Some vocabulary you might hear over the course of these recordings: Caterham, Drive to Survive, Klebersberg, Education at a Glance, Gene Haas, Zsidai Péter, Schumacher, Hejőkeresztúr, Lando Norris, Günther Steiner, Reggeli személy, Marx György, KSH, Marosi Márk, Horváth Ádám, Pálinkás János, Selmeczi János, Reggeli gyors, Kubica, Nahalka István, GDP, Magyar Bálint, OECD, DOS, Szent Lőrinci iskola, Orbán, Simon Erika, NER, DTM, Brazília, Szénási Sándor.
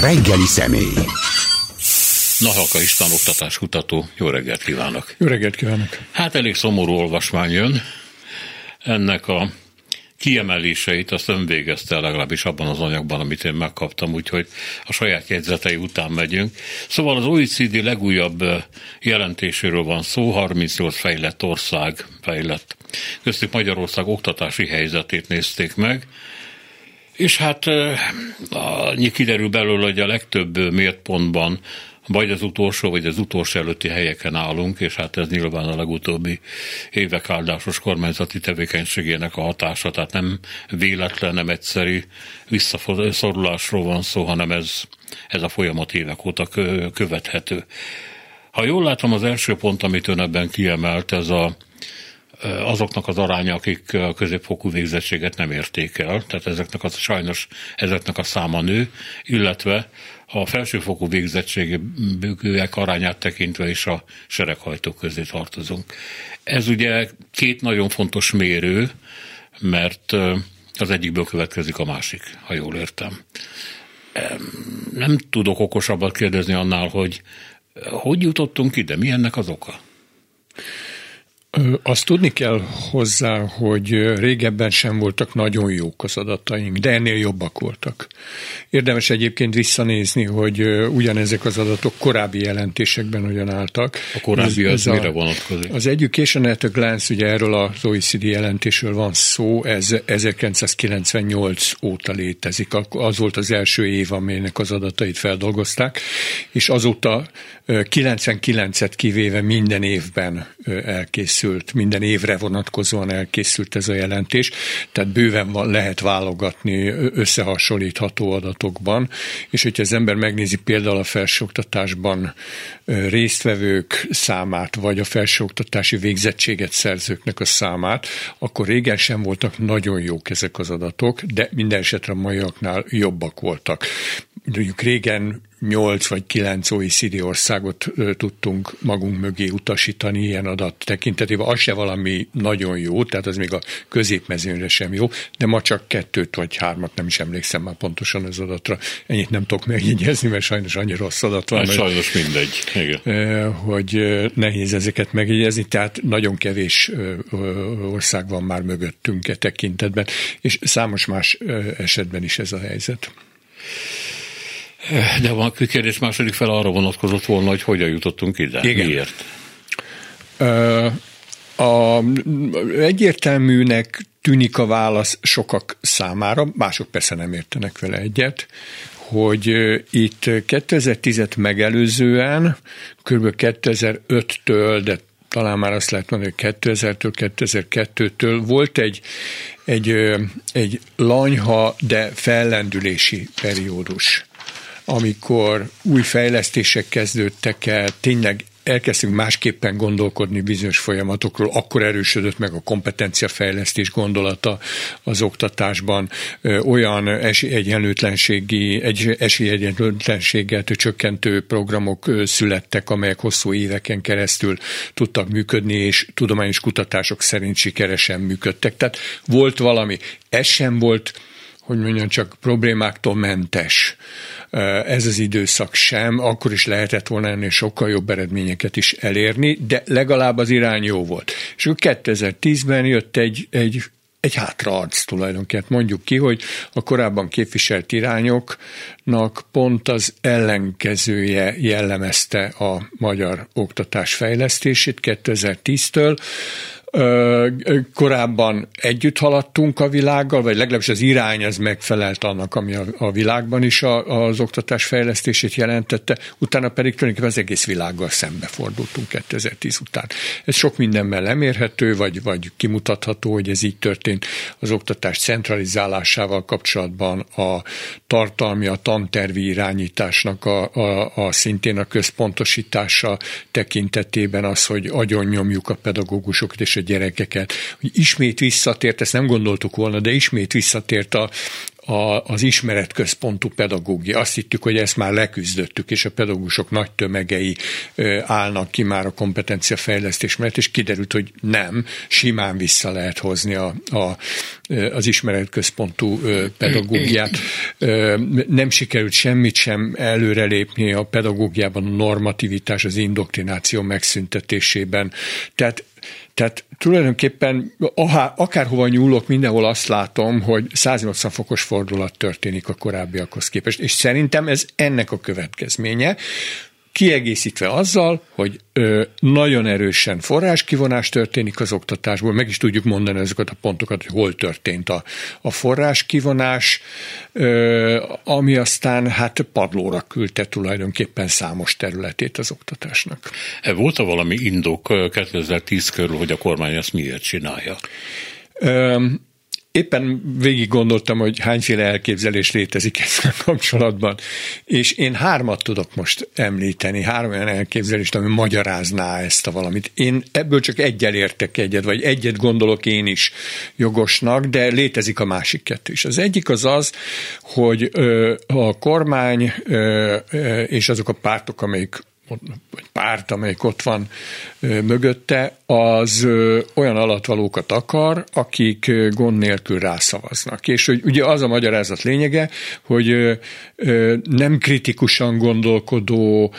Reggeli személy. Nahalka István oktatáskutató. Jó reggelt kívánok! Jó reggelt kívánok! Hát elég szomorú olvasmány jön. Ennek a kiemeléseit azt ön végezte, legalábbis abban az anyagban, amit én megkaptam, úgyhogy a saját jegyzetei után megyünk. Szóval az OECD legújabb jelentéséről van szó, 38 fejlett ország fejlett. Köztük Magyarország oktatási helyzetét nézték meg, és hát annyi kiderül belőle, hogy a legtöbb mértpontban vagy az utolsó, vagy az utolsó előtti helyeken állunk, és hát ez nyilván a legutóbbi évek áldásos kormányzati tevékenységének a hatása, tehát nem véletlen, nem egyszerű visszaszorulásról van szó, hanem ez a folyamat évek óta követhető. Ha jól látom, az első pont, amit ön ebben kiemelt, ez azoknak az aránya, akik a középfokú végzettséget nem érték el, tehát sajnos ezeknek a száma nő, illetve a felsőfokú végzettségűek arányát tekintve is a sereghajtók közé tartozunk. Ez ugye két nagyon fontos mérő, mert az egyikből következik a másik, ha jól értem. Nem tudok okosabbat kérdezni annál, hogy jutottunk ide, mi ennek az oka? Azt tudni kell hozzá, hogy régebben sem voltak nagyon jók az adataink, de ennél jobbak voltak. Érdemes egyébként visszanézni, hogy ugyanezek az adatok korábbi jelentésekben hogyan álltak. A korábbi az mire vonatkozik? Az Education at a Glance, ugye erről az OECD jelentésről van szó, ez 1998 óta létezik. Az volt az első év, amelynek az adatait feldolgozták, és azóta 99-et kivéve minden évben elkészült, minden évre vonatkozóan elkészült ez a jelentés, tehát bőven lehet válogatni összehasonlítható adatokban, és hogyha az ember megnézi például a felsőoktatásban résztvevők számát, vagy a felsőoktatási végzettséget szerzőknek a számát, akkor régen sem voltak nagyon jók ezek az adatok, de minden esetre a maiaknál jobbak voltak. Mondjuk régen 8 vagy 9 OECD országot tudtunk magunk mögé utasítani ilyen adat tekintetében. Az se valami nagyon jó, tehát az még a középmezőnyre sem jó, de ma csak 2 vagy 3, nem is emlékszem már pontosan az adatra. Ennyit nem tudok megjegyezni, mert sajnos annyira rossz adat van. Sajnos mindegy. Igen. Hogy nehéz ezeket megjegyezni, tehát nagyon kevés ország van már mögöttünk e tekintetben, és számos más esetben is ez a helyzet. De a kérdés második fel arra vonatkozott volna, hogy hogyan jutottunk ide. Igen. Miért? Egyértelműnek tűnik a válasz sokak számára, mások persze nem értenek vele egyet, hogy itt 2010-et megelőzően, kb. 2005-től, de talán már azt lehet mondani, hogy 2000-től, 2002-től volt egy lanyha, de fellendülési periódus, amikor új fejlesztések kezdődtek el, tényleg elkezdtünk másképpen gondolkodni bizonyos folyamatokról, akkor erősödött meg a kompetenciafejlesztés gondolata az oktatásban, olyan esélyegyenlőtlenséget csökkentő programok születtek, amelyek hosszú éveken keresztül tudtak működni, és tudományos kutatások szerint sikeresen működtek. Tehát volt valami, ez sem volt, hogy mondjam, csak problémáktól mentes ez az időszak sem, akkor is lehetett volna ennél sokkal jobb eredményeket is elérni, de legalább az irány jó volt. És akkor 2010-ben jött egy hátraarc tulajdonképpen. Mondjuk ki, hogy a korábban képviselt irányoknak pont az ellenkezője jellemezte a magyar oktatás fejlesztését 2010-től, korábban együtt haladtunk a világgal, vagy legalábbis az irány az megfelelt annak, ami a világban is az oktatás fejlesztését jelentette, utána pedig tulajdonképpen az egész világgal szembefordultunk 2010 után. Ez sok mindenben lemérhető, vagy kimutatható, hogy ez így történt az oktatás centralizálásával kapcsolatban, a tartalmi, a tantervi irányításnak a szintén a központosítása tekintetében az, hogy agyonnyomjuk a pedagógusokat, és és a gyerekeket. Ismét visszatért, ezt nem gondoltuk volna, de ismét visszatért az ismeretközpontú pedagógia. Azt hittük, hogy ezt már leküzdöttük, és a pedagógusok nagy tömegei állnak ki már a kompetenciafejlesztés mellett, és kiderült, hogy nem, simán vissza lehet hozni az ismeretközpontú pedagógiát. Nem sikerült semmit sem előrelépni a pedagógiában, a normativitás, az indoktrináció megszüntetésében. Tehát tulajdonképpen akárhova nyúlok, mindenhol azt látom, hogy 180 fokos fordulat történik a korábbiakhoz képest, és szerintem ez ennek a következménye, kiegészítve azzal, hogy nagyon erősen forráskivonás történik az oktatásból, meg is tudjuk mondani ezeket a pontokat, hogy hol történt a forráskivonás, ami aztán padlóra küldte tulajdonképpen számos területét az oktatásnak. Volt-e valami indok 2010 körül, hogy a kormány ezt miért csinálja? Éppen végig gondoltam, hogy hányféle elképzelés létezik ezzel kapcsolatban, és én 3 tudok most említeni, 3 olyan elképzelést, ami magyarázná ezt a valamit. Én ebből csak egyet gondolok én is jogosnak, de létezik a másik 2 is. Az egyik az, hogy a kormány és azok a pártok, amelyik ott van mögötte, az olyan alatvalókat akar, akik gond nélkül rászavaznak. És hogy ugye az a magyarázat lényege, hogy nem kritikusan gondolkodó,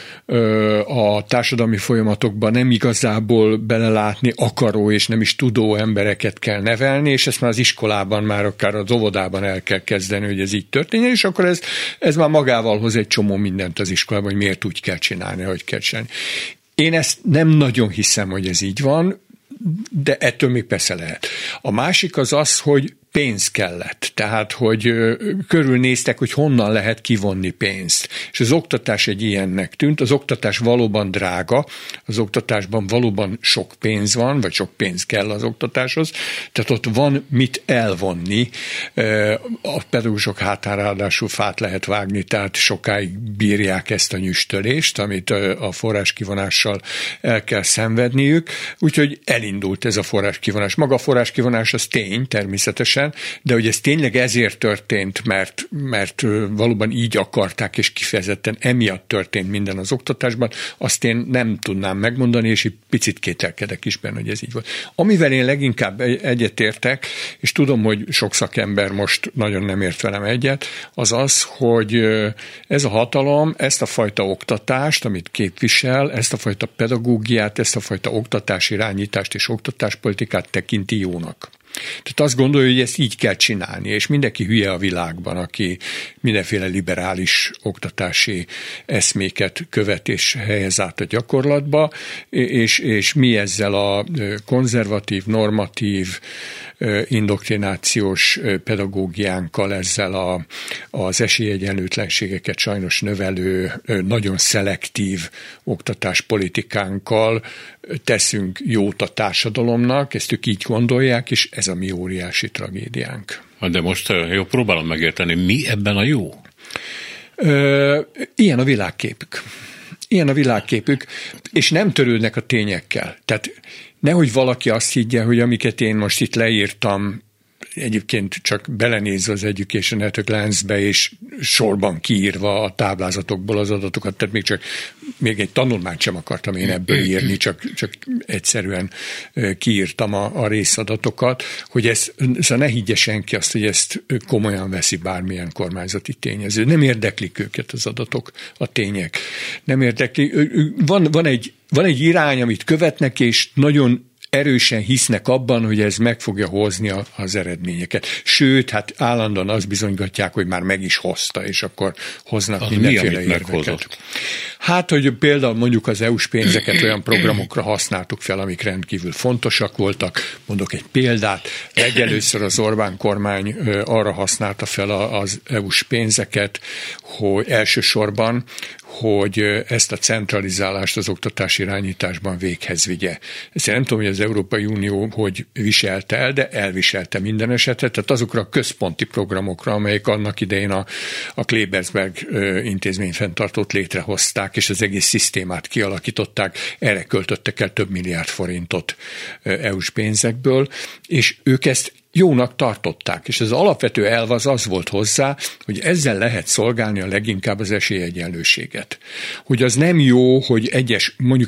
a társadalmi folyamatokban nem igazából belelátni akaró és nem is tudó embereket kell nevelni, és ezt már az iskolában, már akár az óvodában el kell kezdeni, hogy ez így történjen, és akkor ez már magával hoz egy csomó mindent az iskolában, hogy miért úgy kell csinálni, hogy kell csinálni. Én ezt nem nagyon hiszem, hogy ez így van, de ettől még persze lehet. A másik az, hogy pénz kellett. Tehát, hogy körülnéztek, hogy honnan lehet kivonni pénzt. És az oktatás egy ilyennek tűnt. Az oktatás valóban drága, az oktatásban valóban sok pénz van, vagy sok pénz kell az oktatáshoz. Tehát ott van mit elvonni. A pedagógusok hátán ráadásul fát lehet vágni, tehát sokáig bírják ezt a nyüstölést, amit a forráskivonással el kell szenvedniük. Úgyhogy elindult ez a forráskivonás. Maga a forráskivonás az tény, természetesen, de hogy ez tényleg ezért történt, mert valóban így akarták, és kifejezetten emiatt történt minden az oktatásban, azt én nem tudnám megmondani, és egy picit kételkedek is benne, hogy ez így volt. Amivel én leginkább egyetértek, és tudom, hogy sok szakember most nagyon nem ért velem egyet, az, hogy ez a hatalom ezt a fajta oktatást, amit képvisel, ezt a fajta pedagógiát, ezt a fajta oktatási irányítást és oktatáspolitikát tekinti jónak. Tehát azt gondolja, hogy ezt így kell csinálni, és mindenki hülye a világban, aki mindenféle liberális oktatási eszméket követ és helyez át a gyakorlatba, és mi ezzel a konzervatív, normatív, indoktrinációs pedagógiánkkal, ezzel az esélyegyenlőtlenségeket sajnos növelő, nagyon szelektív oktatáspolitikánkkal teszünk jót a társadalomnak, ezt ők így gondolják, és ez a mi óriási tragédiánk. De most jó, próbálom megérteni, mi ebben a jó? Ilyen a világképük. És nem törődnek a tényekkel. Tehát nehogy valaki azt higgye, hogy amiket én most itt leírtam, egyébként csak belenézve az Education at a Glance-be, és sorban kiírva a táblázatokból az adatokat, tehát még egy tanulmányt sem akartam én ebből írni, csak egyszerűen kiírtam a részadatokat, hogy szóval ne higgye senki azt, hogy ezt komolyan veszi bármilyen kormányzati tényező. Nem érdeklik őket az adatok, a tények. Nem érdeklik. Van egy irány, amit követnek, és nagyon erősen hisznek abban, hogy ez meg fogja hozni az eredményeket. Sőt, állandóan azt bizonygatják, hogy már meg is hozta, és akkor hoznak az mindenféle érveket. Hogy például mondjuk az EU-s pénzeket olyan programokra használtuk fel, amik rendkívül fontosak voltak. Mondok egy példát. Legelőször az Orbán kormány arra használta fel az EU-s pénzeket, hogy elsősorban, hogy ezt a centralizálást az oktatás irányításban véghez vigye. Ezt én nem tudom, hogy az Európai Unió hogy viselte el, de elviselte minden esetet, tehát azokra a központi programokra, amelyek annak idején a Klebersberg intézmény fenntartót létrehozták, és az egész szisztémát kialakították, erre költöttek el több milliárd forintot EU-s pénzekből, és ők ezt jónak tartották, és az alapvető elv az volt hozzá, hogy ezzel lehet szolgálni a leginkább az esélyegyenlőséget. Hogy az nem jó, hogy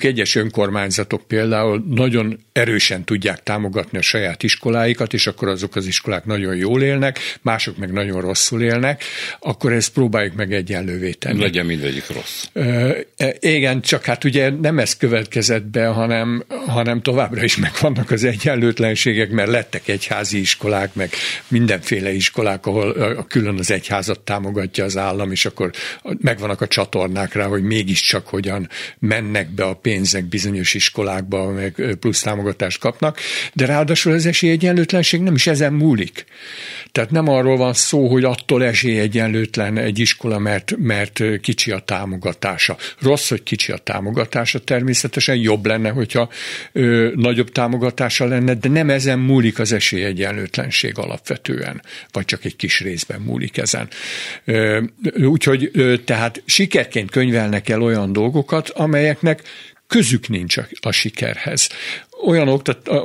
egyes önkormányzatok például nagyon erősen tudják támogatni a saját iskoláikat, és akkor azok az iskolák nagyon jól élnek, mások meg nagyon rosszul élnek, akkor ezt próbáljuk meg egyenlővé tenni. Legyen mindegyik rossz. Igen, csak hát ugye nem ez következett be, hanem továbbra is megvannak az egyenlőtlenségek, mert lettek egyházi iskolák, meg mindenféle iskolák, ahol külön az egyházat támogatja az állam, és akkor megvannak a csatornák rá, hogy mégiscsak hogyan mennek be a pénzek bizonyos iskolákba, meg plusz támogatást kapnak, de ráadásul az esélyegyenlőtlenség nem is ezen múlik. Tehát nem arról van szó, hogy attól esélyegyenlőtlen egy iskola, mert kicsi a támogatása. Rossz, hogy kicsi a támogatása, természetesen jobb lenne, hogyha nagyobb támogatása lenne, de nem ezen múlik az esélyegyenlőtlenség alapvetően, vagy csak egy kis részben múlik ezen. Úgyhogy tehát sikerként könyvelnek el olyan dolgokat, amelyeknek közük nincs a sikerhez.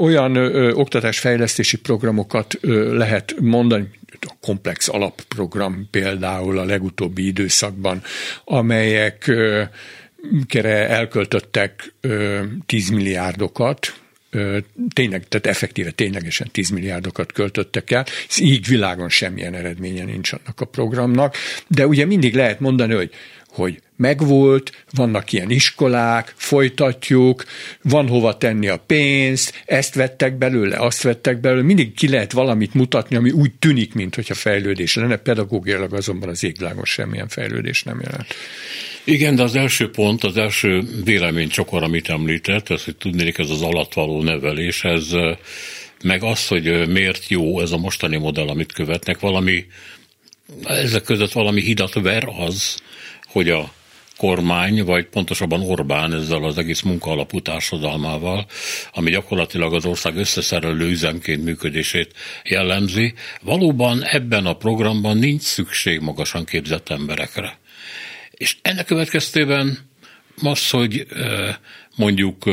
Olyan oktatásfejlesztési programokat lehet mondani, a komplex alapprogram például a legutóbbi időszakban, amelyekre elköltöttek 10 milliárdokat, tényleg, tehát effektíve ténylegesen 10 milliárdokat költöttek el, így világon semmilyen eredménye nincs annak a programnak, de ugye mindig lehet mondani, hogy megvolt, vannak ilyen iskolák, folytatjuk, van hova tenni a pénzt, ezt vettek belőle, azt vettek belőle, mindig ki lehet valamit mutatni, ami úgy tűnik, mintha fejlődés lenne, pedagógiailag azonban az égvilágon semmilyen fejlődés nem jelent. Igen, de az első pont, az első véleménycsokor, amit említett, az, hogy tudnék, ez az alattvaló nevelés, ez meg az, hogy miért jó ez a mostani modell, amit követnek, ezek között valami hidat ver az, hogy a kormány, vagy pontosabban Orbán ezzel az egész munkaalapú társadalmával, ami gyakorlatilag az ország összeszerelő üzemként működését jellemzi, valóban ebben a programban nincs szükség magasan képzett emberekre. És ennek következtében az, hogy mondjuk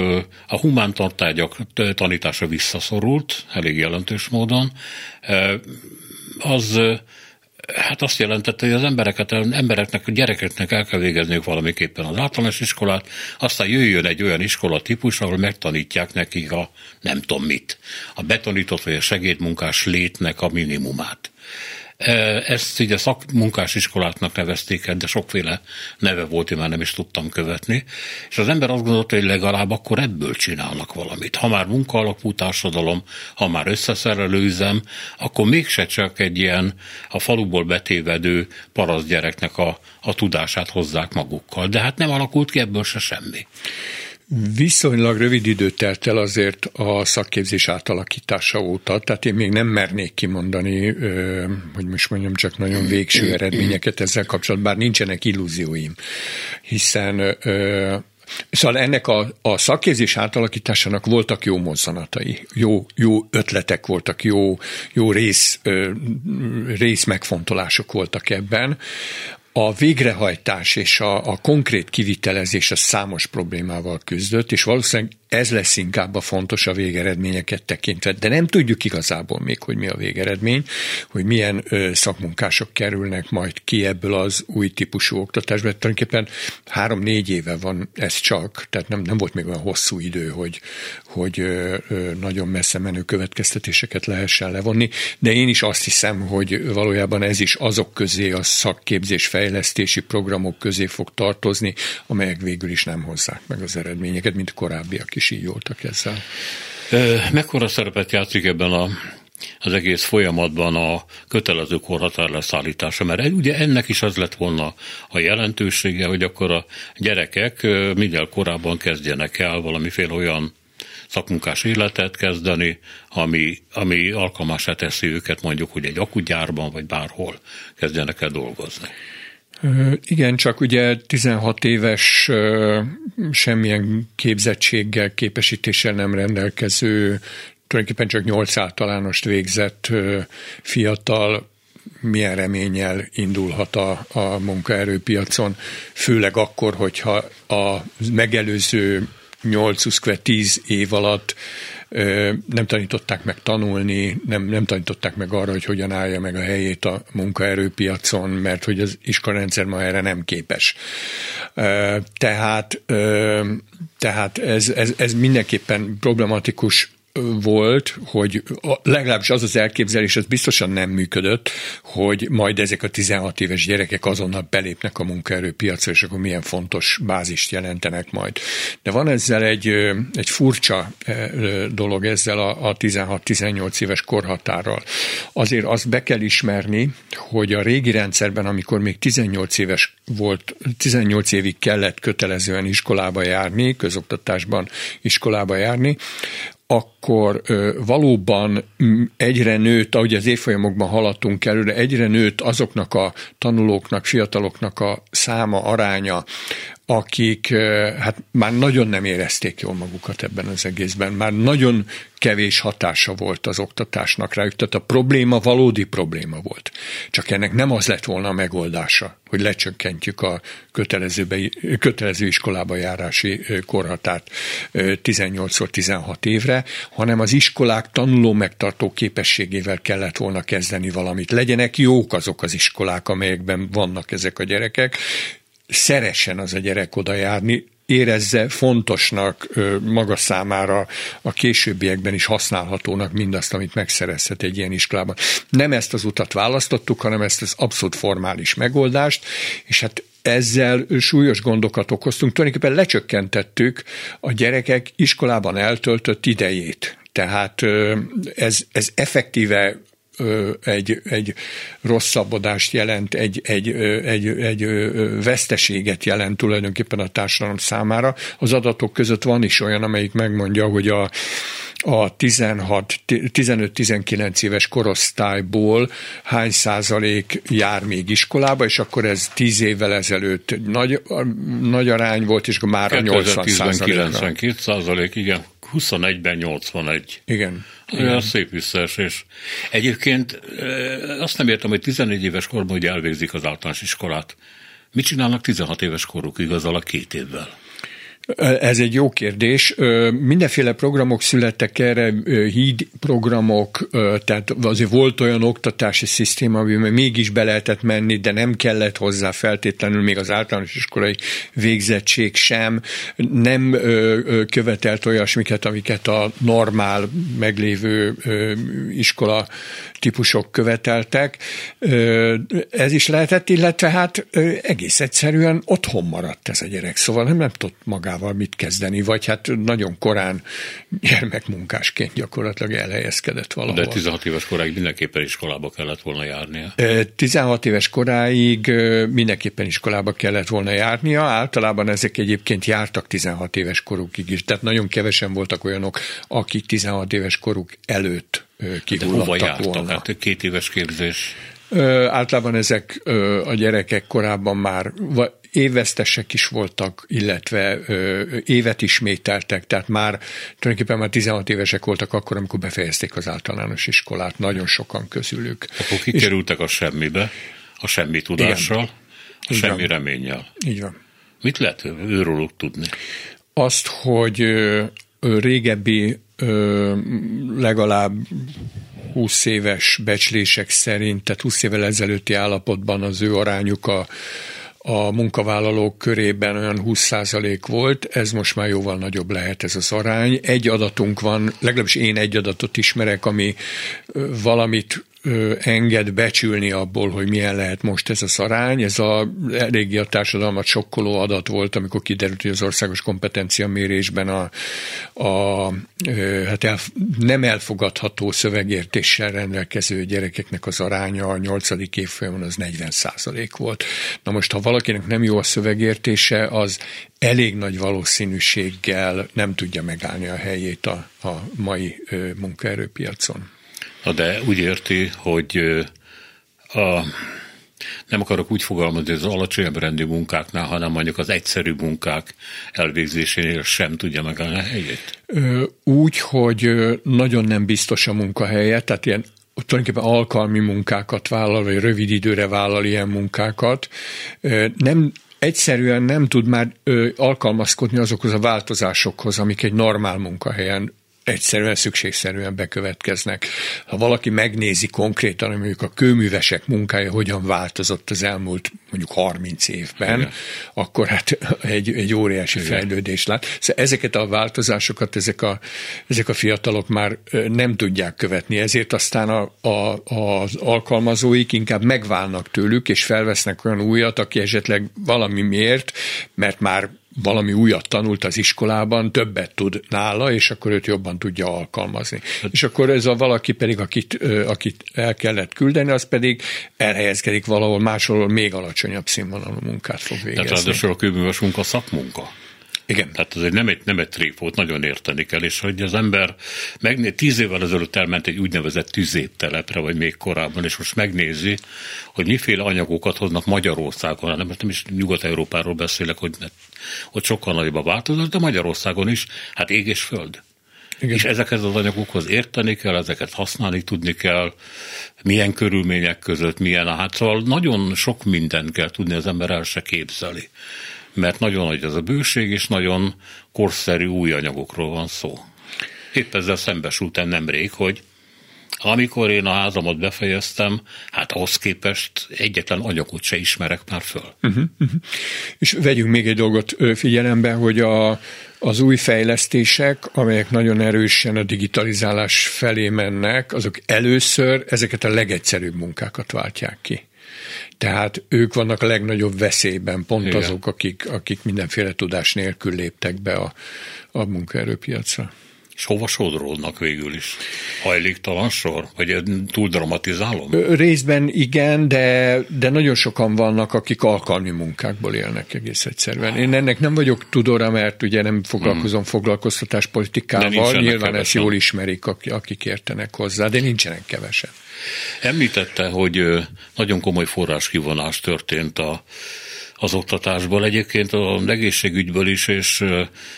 a humántantárgyak tanítása visszaszorult, elég jelentős módon, az hát azt jelentette, hogy az gyerekeknek el kell végezniük valamiképpen az általános iskolát, aztán jöjjön egy olyan iskolatípus, ahol megtanítják nekik a nem tudom mit, a betanított vagy a segédmunkás létnek a minimumát. Ezt így a szakmunkásiskoláknak nevezték el, de sokféle neve volt, én már nem is tudtam követni. És az ember azt gondolta, hogy legalább akkor ebből csinálnak valamit. Ha már munkaalapú társadalom, ha már összeszerelő üzem, akkor mégse csak egy ilyen a faluból betévedő parasztgyereknek a tudását hozzák magukkal. De hát nem alakult ki ebből se semmi. Viszonylag rövid időt telt el azért a szakképzés átalakítása óta, tehát én még nem mernék kimondani, hogy most mondjam, csak nagyon végső eredményeket ezzel kapcsolatban, bár nincsenek illúzióim, hiszen... Szóval ennek a szakképzés átalakításának voltak jó mozzanatai, jó ötletek voltak, jó rész megfontolások voltak ebben. A végrehajtás és a konkrét kivitelezés a számos problémával küzdött, és valószínűleg ez lesz inkább a fontos a végeredményeket tekintve. De nem tudjuk igazából még, hogy mi a végeredmény, hogy milyen szakmunkások kerülnek majd ki ebből az új típusú oktatásba. Tulajdonképpen 3-4 éve van ez csak, tehát nem volt még olyan hosszú idő, hogy nagyon messze menő következtetéseket lehessen levonni, de én is azt hiszem, hogy valójában ez is azok közé, a szakképzés fejlesztési programok közé fog tartozni, amelyek végül is nem hozzák meg az eredményeket, mint korábbiak is így voltak ezzel. Mekkora szerepet játszik ebben az egész folyamatban a kötelező korhatár leszállítása? Mert ugye ennek is az lett volna a jelentősége, hogy akkor a gyerekek minél korábban kezdjenek el valamiféle olyan szakmunkás életet kezdeni, ami alkalmassá teszi őket mondjuk, hogy egy akkugyárban vagy bárhol kezdjenek el dolgozni. Igen, csak ugye 16 éves semmilyen képzettséggel, képesítéssel nem rendelkező, tulajdonképpen csak 8 általánost végzett fiatal milyen reménnyel indulhat a munkaerőpiacon, főleg akkor, hogyha a megelőző 8-10 év alatt nem tanították meg tanulni, nem tanították meg arra, hogy hogyan állja meg a helyét a munkaerőpiacon, mert hogy az iskolarendszer ma erre nem képes. Tehát ez mindenképpen problematikus volt, hogy legalábbis az elképzelés, az biztosan nem működött, hogy majd ezek a 16 éves gyerekek azonnal belépnek a munkaerőpiacra, és akkor milyen fontos bázist jelentenek majd. De van ezzel egy furcsa dolog, ezzel a 16-18 éves korhatárral. Azért azt be kell ismerni, hogy a régi rendszerben, amikor még 18 éves volt, 18 évig kellett kötelezően iskolába járni, közoktatásban iskolába járni, akkor valóban egyre nőtt, ahogy az évfolyamokban haladtunk előre, egyre nőtt azoknak a tanulóknak, fiataloknak a száma, aránya, akik hát már nagyon nem érezték jól magukat ebben az egészben, már nagyon kevés hatása volt az oktatásnak rájuk, tehát a probléma valódi probléma volt. Csak ennek nem az lett volna a megoldása, hogy lecsökkentjük a kötelező iskolába járási korhatárt 18-16 évre, hanem az iskolák tanuló megtartó képességével kellett volna kezdeni valamit. Legyenek jók azok az iskolák, amelyekben vannak ezek a gyerekek, szeressen az a gyerek oda járni, érezze fontosnak maga számára a későbbiekben is használhatónak mindazt, amit megszerezhet egy ilyen iskolában. Nem ezt az utat választottuk, hanem ezt az abszolút formális megoldást, és hát ezzel súlyos gondokat okoztunk. Tulajdonképpen lecsökkentettük a gyerekek iskolában eltöltött idejét. Tehát ez effektíve egy rosszabbodást jelent, egy veszteséget jelent tulajdonképpen a társadalom számára. Az adatok között van is olyan, amelyik megmondja, hogy a 15-19 éves korosztályból hány százalék jár még iskolába, és akkor ez 10 évvel ezelőtt nagy arány volt, és már a 80 százalék. 92 százalék, igen. 21-ben 81. Igen. Olyan szép visszaesés. Egyébként azt nem értem, hogy 14 éves korban ugye elvégzik az általános iskolát. Mit csinálnak 16 éves korukig azzal a 2 évvel? Ez egy jó kérdés. Mindenféle programok születtek erre, hídprogramok, tehát azért volt olyan oktatási szisztéma, amiben mégis be lehetett menni, de nem kellett hozzá feltétlenül még az általános iskolai végzettség sem, nem követelt olyasmiket, amiket a normál meglévő iskola típusok követeltek. Ez is lehetett, illetve hát egész egyszerűen otthon maradt ez a gyerek, szóval nem tudott magával mit kezdeni, vagy hát nagyon korán gyermekmunkásként gyakorlatilag elhelyezkedett valahol. De 16 éves koráig mindenképpen iskolába kellett volna járnia? 16 éves koráig mindenképpen iskolába kellett volna járnia, általában ezek egyébként jártak 16 éves korukig is, tehát nagyon kevesen voltak olyanok, akik 16 éves koruk előtt kihullattak volna. Hát 2 éves képzés? Általában ezek a gyerekek korábban már évvesztesek is voltak, illetve évet ismételtek, tehát már tulajdonképpen már 16 évesek voltak akkor, amikor befejezték az általános iskolát, nagyon sokan közülük. Akkor kikerültek a semmibe, a semmi tudással, a semmi reménnyel. Így van. Mit lehet őróluk tudni? Azt, hogy régebbi legalább 20 éves becslések szerint, tehát 20 évvel ezelőtti állapotban az ő arányuk a munkavállalók körében olyan 20% volt, ez most már jóval nagyobb lehet ez az arány. Egy adatunk van, legalábbis én egy adatot ismerek, ami valamit enged becsülni abból, hogy milyen lehet most ez az arány. Ez eléggé a társadalmat sokkoló adat volt, amikor kiderült, hogy az országos kompetenciamérésben nem elfogadható szövegértéssel rendelkező gyerekeknek az aránya a 8. évfolyamon az 40% volt. Na most, ha valakinek nem jó a szövegértése, az elég nagy valószínűséggel nem tudja megállni a helyét a mai munkaerőpiacon. Na de úgy érti, hogy a Nem akarok úgy fogalmazni, hogy az alacsonyabb rendű munkáknál, hanem mondjuk az egyszerű munkák elvégzésénél sem tudja megállni a helyét. Úgy, hogy nagyon nem biztos a munkahelye, tehát ilyen tulajdonképpen alkalmi munkákat vállal, vagy rövid időre vállal ilyen munkákat. Egyszerűen nem tud már alkalmazkodni azokhoz a változásokhoz, amik egy normál munkahelyen egyszerűen, szükségszerűen bekövetkeznek. Ha valaki megnézi konkrétan, hogy mondjuk a kőművesek munkája hogyan változott az elmúlt mondjuk 30 évben, igen, akkor hát egy óriási fejlődést lát. Szóval ezeket a változásokat ezek a fiatalok már nem tudják követni, ezért aztán az alkalmazóik inkább megválnak tőlük, és felvesznek olyan újat, aki esetleg valami miért, mert már valami újat tanult az iskolában, többet tud nála, és akkor őt jobban tudja alkalmazni. És akkor ez a valaki pedig, akit el kellett küldeni, az pedig elhelyezkedik valahol máshol, még alacsonyabb színvonalú munkát fog végezni. Tehát ráadásul a kőműves munka szakmunka. Igen. Tehát ez nem egy tréfót, nagyon érteni kell, és hogy az ember 10 évvel ezelőtt elment egy úgynevezett tüzéptelepre, vagy még korábban, és most megnézi, hogy miféle anyagokat hoznak Magyarországon, nem is Nyugat-Európáról beszélek, hogy ott sokkal nagyobb a változás, de Magyarországon is, hát ég és föld. Igen. És ezekhez az anyagokhoz érteni kell, ezeket használni tudni kell, milyen körülmények között, szóval nagyon sok mindent kell tudni, az ember el se képzeli, mert nagyon nagy ez a bőség, és nagyon korszerű új anyagokról van szó. Épp ezzel szembesültem nemrég, hogy amikor én a házamat befejeztem, hát ahhoz képest egyetlen anyagot se ismerek már föl. És vegyünk még egy dolgot figyelembe, hogy az új fejlesztések, amelyek nagyon erősen a digitalizálás felé mennek, azok először ezeket a legegyszerűbb munkákat váltják ki. Tehát ők vannak a legnagyobb veszélyben, pont igen, azok, akik mindenféle tudás nélkül léptek be a munkaerőpiacra. És hova sodródnak végül is? Hajléktalan sor? Vagy túl dramatizálom? Részben igen, de nagyon sokan vannak, akik alkalmi munkákból élnek egész egyszerűen. Én ennek nem vagyok tudora, mert ugye nem foglalkozom foglalkoztatáspolitikával, nyilván kevesen. Ezt jól ismerik, akik értenek hozzá, de nincsenek kevesen. Említette, hogy nagyon komoly forráskivonás történt az oktatásból, egyébként az egészségügyből is, és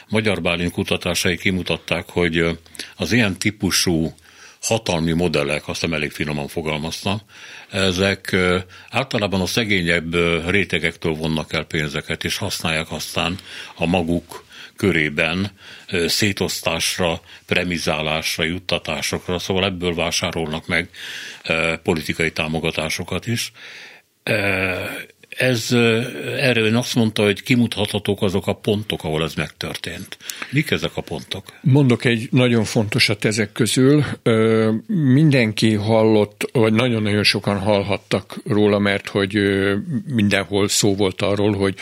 Magyar Bálint kutatásai kimutatták, hogy az ilyen típusú hatalmi modellek, aztán elég finoman fogalmaztam, ezek általában a szegényebb rétegektől vonnak el pénzeket, és használják aztán a maguk körében szétosztásra, premizálásra, juttatásokra, szóval ebből vásárolnak meg politikai támogatásokat is. Erre ön azt mondta, hogy kimutathatók azok a pontok, ahol ez megtörtént. Mik ezek a pontok? Mondok egy nagyon fontosat ezek közül. Mindenki hallott, vagy nagyon-nagyon sokan hallhattak róla, mert hogy mindenhol szó volt arról, hogy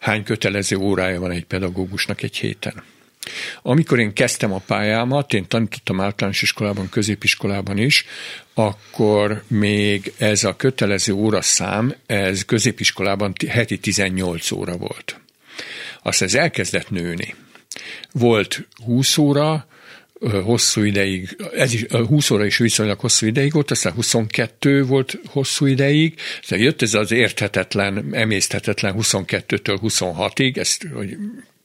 hány kötelező órája van egy pedagógusnak egy héten. Amikor én kezdtem a pályámat, én tanítottam általános iskolában, középiskolában is, akkor még ez a kötelező óraszám, ez középiskolában heti 18 óra volt. Aztán ez elkezdett nőni. Volt 20 óra, hosszú ideig, 20 óra is viszonylag hosszú ideig volt, aztán 22 volt hosszú ideig, aztán jött ez az érthetetlen, emészthetetlen 22-től 26-ig, ezt, hogy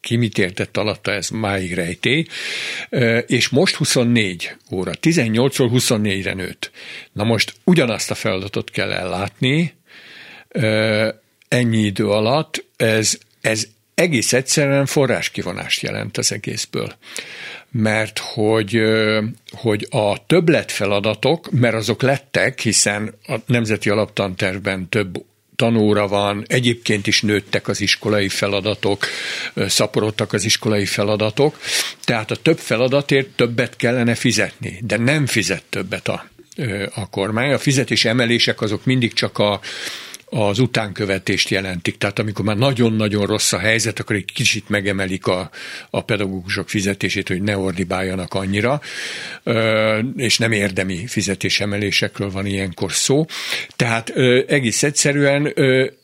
ki mit értett alatta, ez máig rejtély, és most 24 óra, 18-ról 24-re nőtt. Na most ugyanazt a feladatot kell ellátni ennyi idő alatt, ez egész egyszerűen forráskivonást jelent az egészből. Mert hogy a többletfeladatok, mert azok lettek, hiszen a Nemzeti Alaptantervben több tanóra van, egyébként is nőttek az iskolai feladatok, szaporodtak az iskolai feladatok, tehát a több feladatért többet kellene fizetni, de nem fizet többet a kormány. A fizetés emelések azok mindig csak az utánkövetést jelentik, tehát amikor már nagyon-nagyon rossz a helyzet, akkor egy kicsit megemelik a pedagógusok fizetését, hogy ne ordibáljanak annyira, és nem érdemi fizetésemelésekről van ilyenkor szó. Tehát egész egyszerűen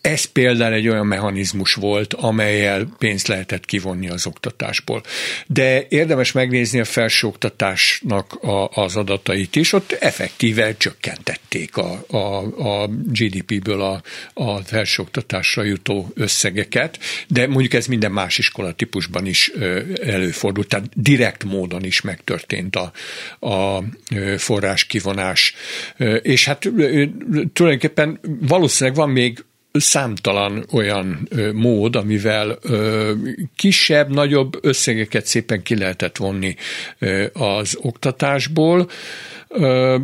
ez például egy olyan mechanizmus volt, amellyel pénzt lehetett kivonni az oktatásból. De érdemes megnézni a felsőoktatásnak az adatait is, ott effektíve csökkentették a GDP-ből a felsőoktatásra jutó összegeket, de mondjuk ez minden más iskolatípusban is előfordult, tehát direkt módon is megtörtént a forrás kivonás. És hát tulajdonképpen valószínűleg van még számtalan olyan mód, amivel kisebb, nagyobb összegeket szépen ki lehetett vonni az oktatásból.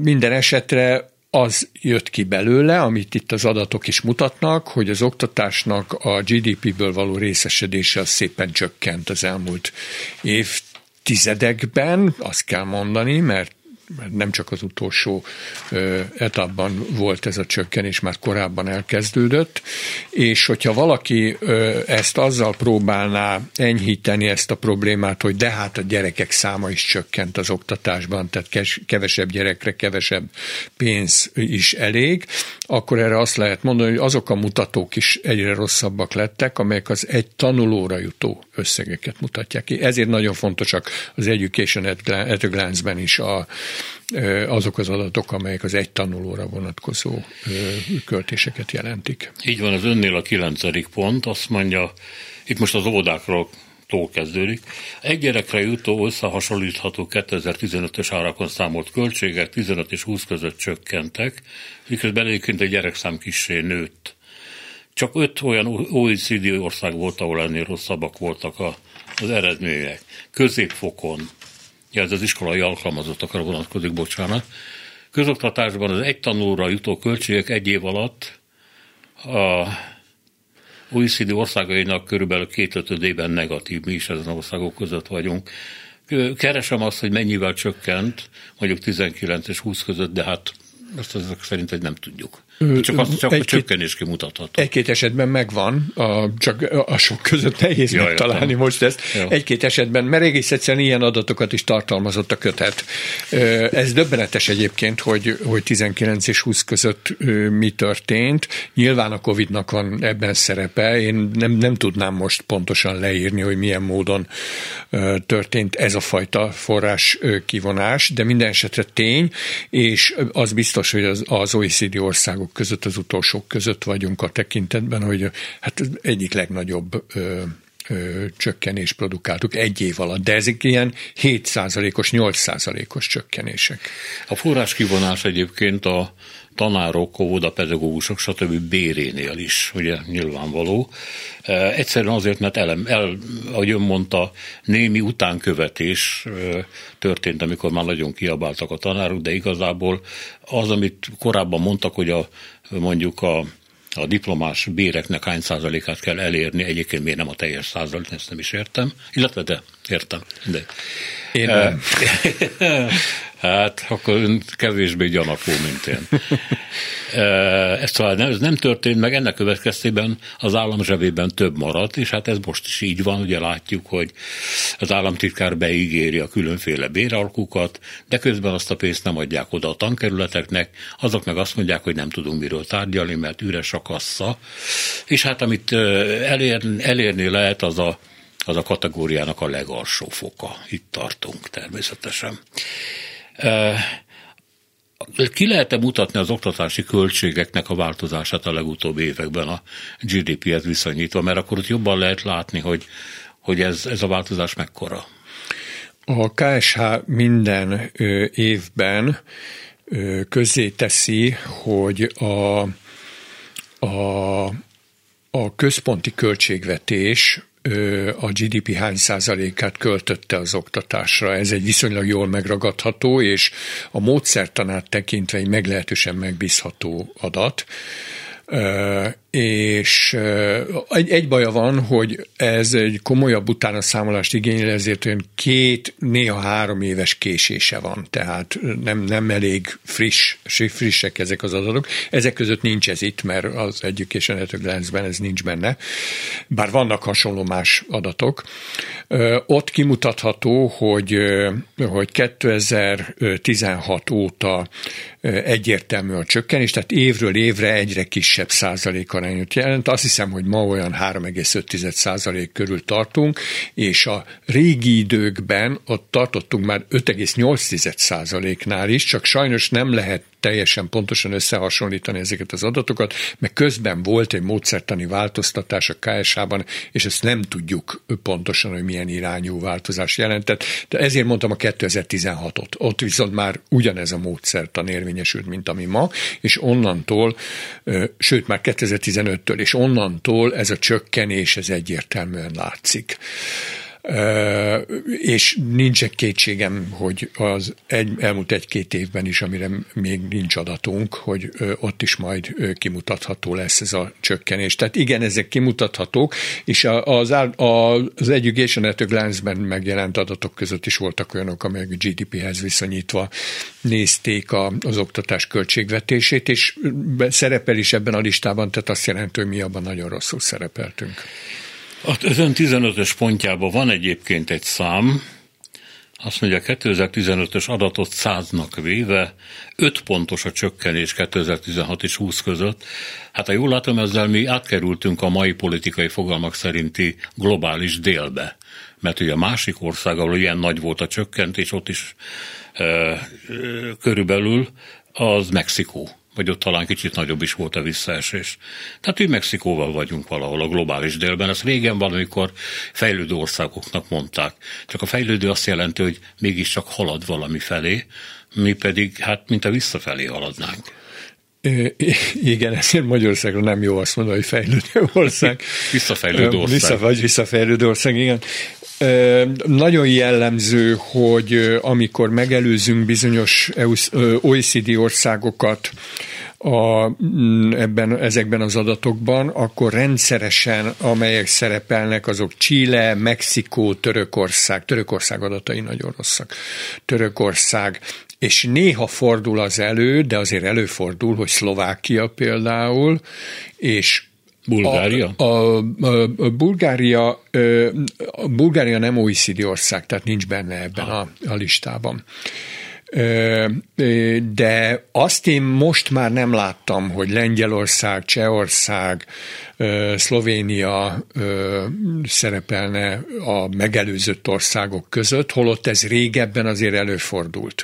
Minden esetre az jött ki belőle, amit itt az adatok is mutatnak, hogy az oktatásnak a GDP-ből való részesedése az szépen csökkent az elmúlt évtizedekben, azt kell mondani, mert nem csak az utolsó etapban volt ez a csökkenés, már korábban elkezdődött, és hogyha valaki ezt azzal próbálná enyhíteni ezt a problémát, hogy de hát a gyerekek száma is csökkent az oktatásban, tehát kevesebb gyerekre kevesebb pénz is elég, akkor erre azt lehet mondani, hogy azok a mutatók is egyre rosszabbak lettek, amelyek az egy tanulóra jutó összegeket mutatják ki. Ezért nagyon fontosak az Education at a Glance-ben is azok az adatok, amelyek az egy tanulóra vonatkozó költéseket jelentik. Így van, ez önnél a 9. pont, azt mondja, itt most az óvodákról kezdődik. Egy gyerekre jutó összehasonlítható 2015-ös árakon számolt költségek 15 és 20 között csökkentek, miközben egyébként a gyerekszám kissé nőtt. Csak 5 olyan OECD ország volt, ahol ennél rosszabbak voltak az eredmények. Középfokon, ez az iskolai alkalmazottakra vonatkozik, bocsánat. Közoktatásban az egy tanulóra jutó költségek egy év alatt a OECD országainak körülbelül 2/5-ében negatív, mi is ezen országok között vagyunk. Keresem azt, hogy mennyivel csökkent, mondjuk 19 és 20 között, de hát azt ezek szerint, hogy nem tudjuk. Csak a csökkenés kimutatható. Egy-két esetben megvan, csak a sok között nehéz megtalálni most ezt. Jaj. Egy-két esetben, mert egész egyszerűen ilyen adatokat is tartalmazott a kötet. Ez döbbenetes egyébként, hogy 19 és 20 között mi történt. Nyilván a Covid-nak van ebben szerepe. Én nem tudnám most pontosan leírni, hogy milyen módon történt ez a fajta forrás kivonás, de minden esetre tény, és az biztos, hogy az OECD országok között, az utolsók között vagyunk a tekintetben, hogy hát egyik legnagyobb csökkenés produkáltuk egy év alatt, de ezek ilyen 7%-os, 8%-os csökkenések. A forráskivonás egyébként a tanárok, óvodapedagógusok, stb. Bérénél is, ugye nyilvánvaló. Egyszerűen azért, mert ahogy ön mondta, némi utánkövetés történt, amikor már nagyon kiabáltak a tanárok, de igazából az, amit korábban mondtak, hogy a diplomás béreknek hány százalékát kell elérni, egyébként miért nem a teljes százalék, ezt nem is értem, illetve de értem. De. Én nem. Hát akkor ön kevésbé gyanakó, mint én. Ez nem történt, meg ennek következtében az állam zsebében több maradt, és hát ez most is így van, ugye látjuk, hogy az államtitkár beígéri a különféle béralkukat, de közben azt a pénzt nem adják oda a tankerületeknek, azok meg azt mondják, hogy nem tudunk miről tárgyalni, mert üres a kassa, és hát amit elérni lehet, az a kategóriának a legalsó foka. Itt tartunk természetesen. Ki lehet-e mutatni az oktatási költségeknek a változását a legutóbbi években a GDP-hez viszonyítva? Mert akkor ott jobban lehet látni, hogy ez a változás mekkora. A KSH minden évben közzéteszi, hogy a központi költségvetés a GDP hány százalékát költötte az oktatásra. Ez egy viszonylag jól megragadható, és a módszertanát tekintve egy meglehetősen megbízható adat. És egy baja van, hogy ez egy komolyabb utánaszámolást igényel, ezért olyan 2, néha 3 éves késése van, tehát nem elég frissek ezek az adatok. Ezek között nincs ez itt, mert az Education at a Glance-ben ez nincs benne, bár vannak hasonló más adatok. Ott kimutatható, hogy 2016 óta egyértelmű a csökkenés, tehát évről évre egyre kisebb százaléka jelent. Azt hiszem, hogy ma olyan 3,5% körül tartunk, és a régi időkben ott tartottunk már 5,8%-nál is, csak sajnos nem lehet teljesen pontosan összehasonlítani ezeket az adatokat, mert közben volt egy módszertani változtatás a KSH-ban, és ezt nem tudjuk pontosan, hogy milyen irányú változás jelentett. De ezért mondtam a 2016-ot. Ott viszont már ugyanez a módszertan érvényesült, mint ami ma, és onnantól, sőt már 2015-től, és onnantól ez a csökkenés, ez egyértelműen látszik. És nincs kétségem, hogy az elmúlt egy-két évben is, amire még nincs adatunk, hogy ott is majd kimutatható lesz ez a csökkenés. Tehát igen, ezek kimutathatók, és az Education at a Glance-ben megjelent adatok között is voltak olyanok, amelyek GDP-hez viszonyítva nézték az oktatás költségvetését, és szerepel is ebben a listában, tehát azt jelenti, hogy mi abban nagyon rosszul szerepeltünk. Az ön 15-ös pontjában van egyébként egy szám, azt mondja, 2015-ös adatot 100-nak véve, 5 pontos a csökkenés 2016 és 20 között. Hát ha jól látom, ezzel mi átkerültünk a mai politikai fogalmak szerinti globális délbe, mert ugye a másik ország, ahol ilyen nagy volt a csökkentés, ott is körülbelül az Mexikó, vagy ott talán kicsit nagyobb is volt a visszaesés. Tehát mi Mexikóval vagyunk valahol a globális délben. Ez régen valamikor fejlődő országoknak mondták. Csak a fejlődő azt jelenti, hogy mégiscsak halad valami felé, mi pedig, hát mint a visszafelé haladnánk. Igen, ezért Magyarországra nem jó azt mondani, hogy fejlődő ország. Visszafejlődő ország. Visszafejlődő ország, igen. Nagyon jellemző, hogy amikor megelőzünk bizonyos OECD országokat ezekben az adatokban, akkor rendszeresen, amelyek szerepelnek, azok Chile, Mexikó, Törökország. Törökország adatai nagyon rosszak. Törökország. És néha fordul az elő, de azért előfordul, hogy Szlovákia például, és Bulgária? Bulgária nem OECD ország, tehát nincs benne ebben a listában. De azt én most már nem láttam, hogy Lengyelország, Csehország, Szlovénia szerepelne a megelőzött országok között, holott ez régebben azért előfordult.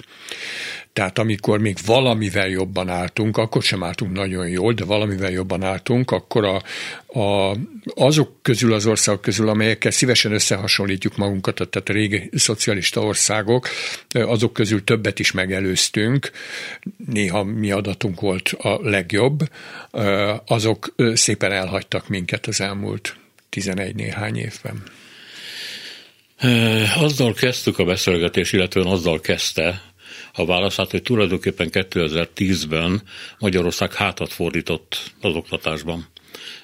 Tehát amikor még valamivel jobban álltunk, akkor sem álltunk nagyon jól, de valamivel jobban álltunk, akkor azok közül, az országok közül, amelyekkel szívesen összehasonlítjuk magunkat, tehát a régi szocialista országok, azok közül többet is megelőztünk, néha mi adatunk volt a legjobb, azok szépen elhagytak minket az elmúlt 11 néhány évben. Azzal kezdtük a beszélgetést, illetve azzal kezdte a válaszát, hogy tulajdonképpen 2010-ben Magyarország hátat fordított az oktatásban.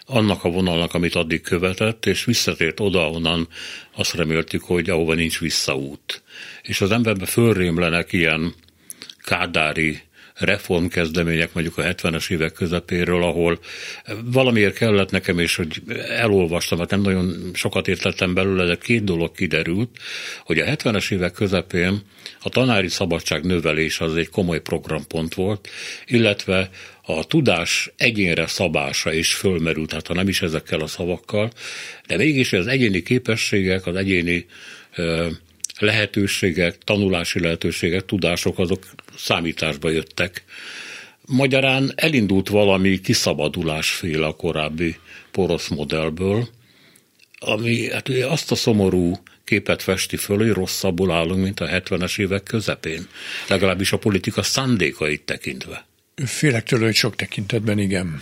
Annak a vonalnak, amit addig követett, és visszatért oda, onnan azt reméltük, hogy ahova nincs visszaút. És az emberben fölrémlenek ilyen kádári reformkezdemények, mondjuk a 70-es évek közepéről, ahol valamiért kellett nekem is, hogy elolvastam, mert nem nagyon sokat értettem belőle, de két dolog kiderült, hogy a 70-es évek közepén a tanári szabadság növelése az egy komoly programpont volt, illetve a tudás egyénre szabása is fölmerült, tehát ha nem is ezekkel a szavakkal, de mégis az egyéni képességek, az egyéni lehetőségek, tanulási lehetőségek, tudások, azok számításba jöttek. Magyarán elindult valami kiszabadulásféle a korábbi porosz modellből, ami hát ugye azt a szomorú képet festi föl, hogy rosszabbul állunk, mint a 70-es évek közepén. Legalábbis a politika szándékait tekintve. Félek tőle, hogy sok tekintetben igen.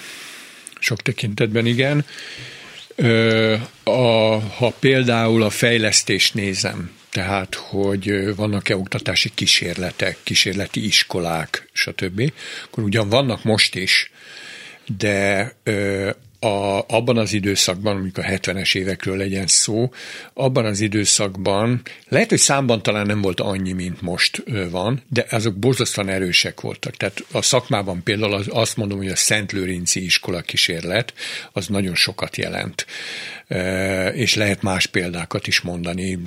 Sok tekintetben igen. Ha például a fejlesztést nézem, tehát, hogy vannak-e oktatási kísérletek, kísérleti iskolák, stb., akkor ugyan vannak most is, de abban az időszakban, amikor a 70-es évekről legyen szó, abban az időszakban lehet, hogy számban talán nem volt annyi, mint most van, de azok borzasztóan erősek voltak. Tehát a szakmában például azt mondom, hogy a Szent Lőrinci iskola kísérlet, az nagyon sokat jelent. És lehet más példákat is mondani,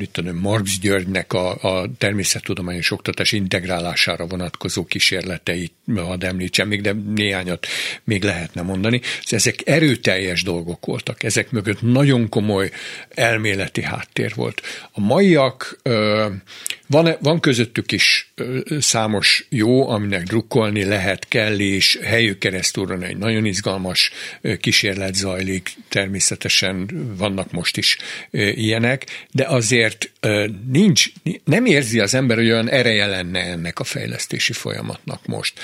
Marx Györgynek a természettudományos oktatás integrálására vonatkozó kísérleteit, ha említsem még, de néhányat még lehetne mondani. Ezek erőt erőteljes dolgok voltak. Ezek mögött nagyon komoly elméleti háttér volt. A maiak, van közöttük is számos jó, aminek drukkolni lehet, kell, és Hejőkeresztúron egy nagyon izgalmas kísérlet zajlik, természetesen vannak most is ilyenek, de azért nem érzi az ember, hogy olyan ereje lenne ennek a fejlesztési folyamatnak most.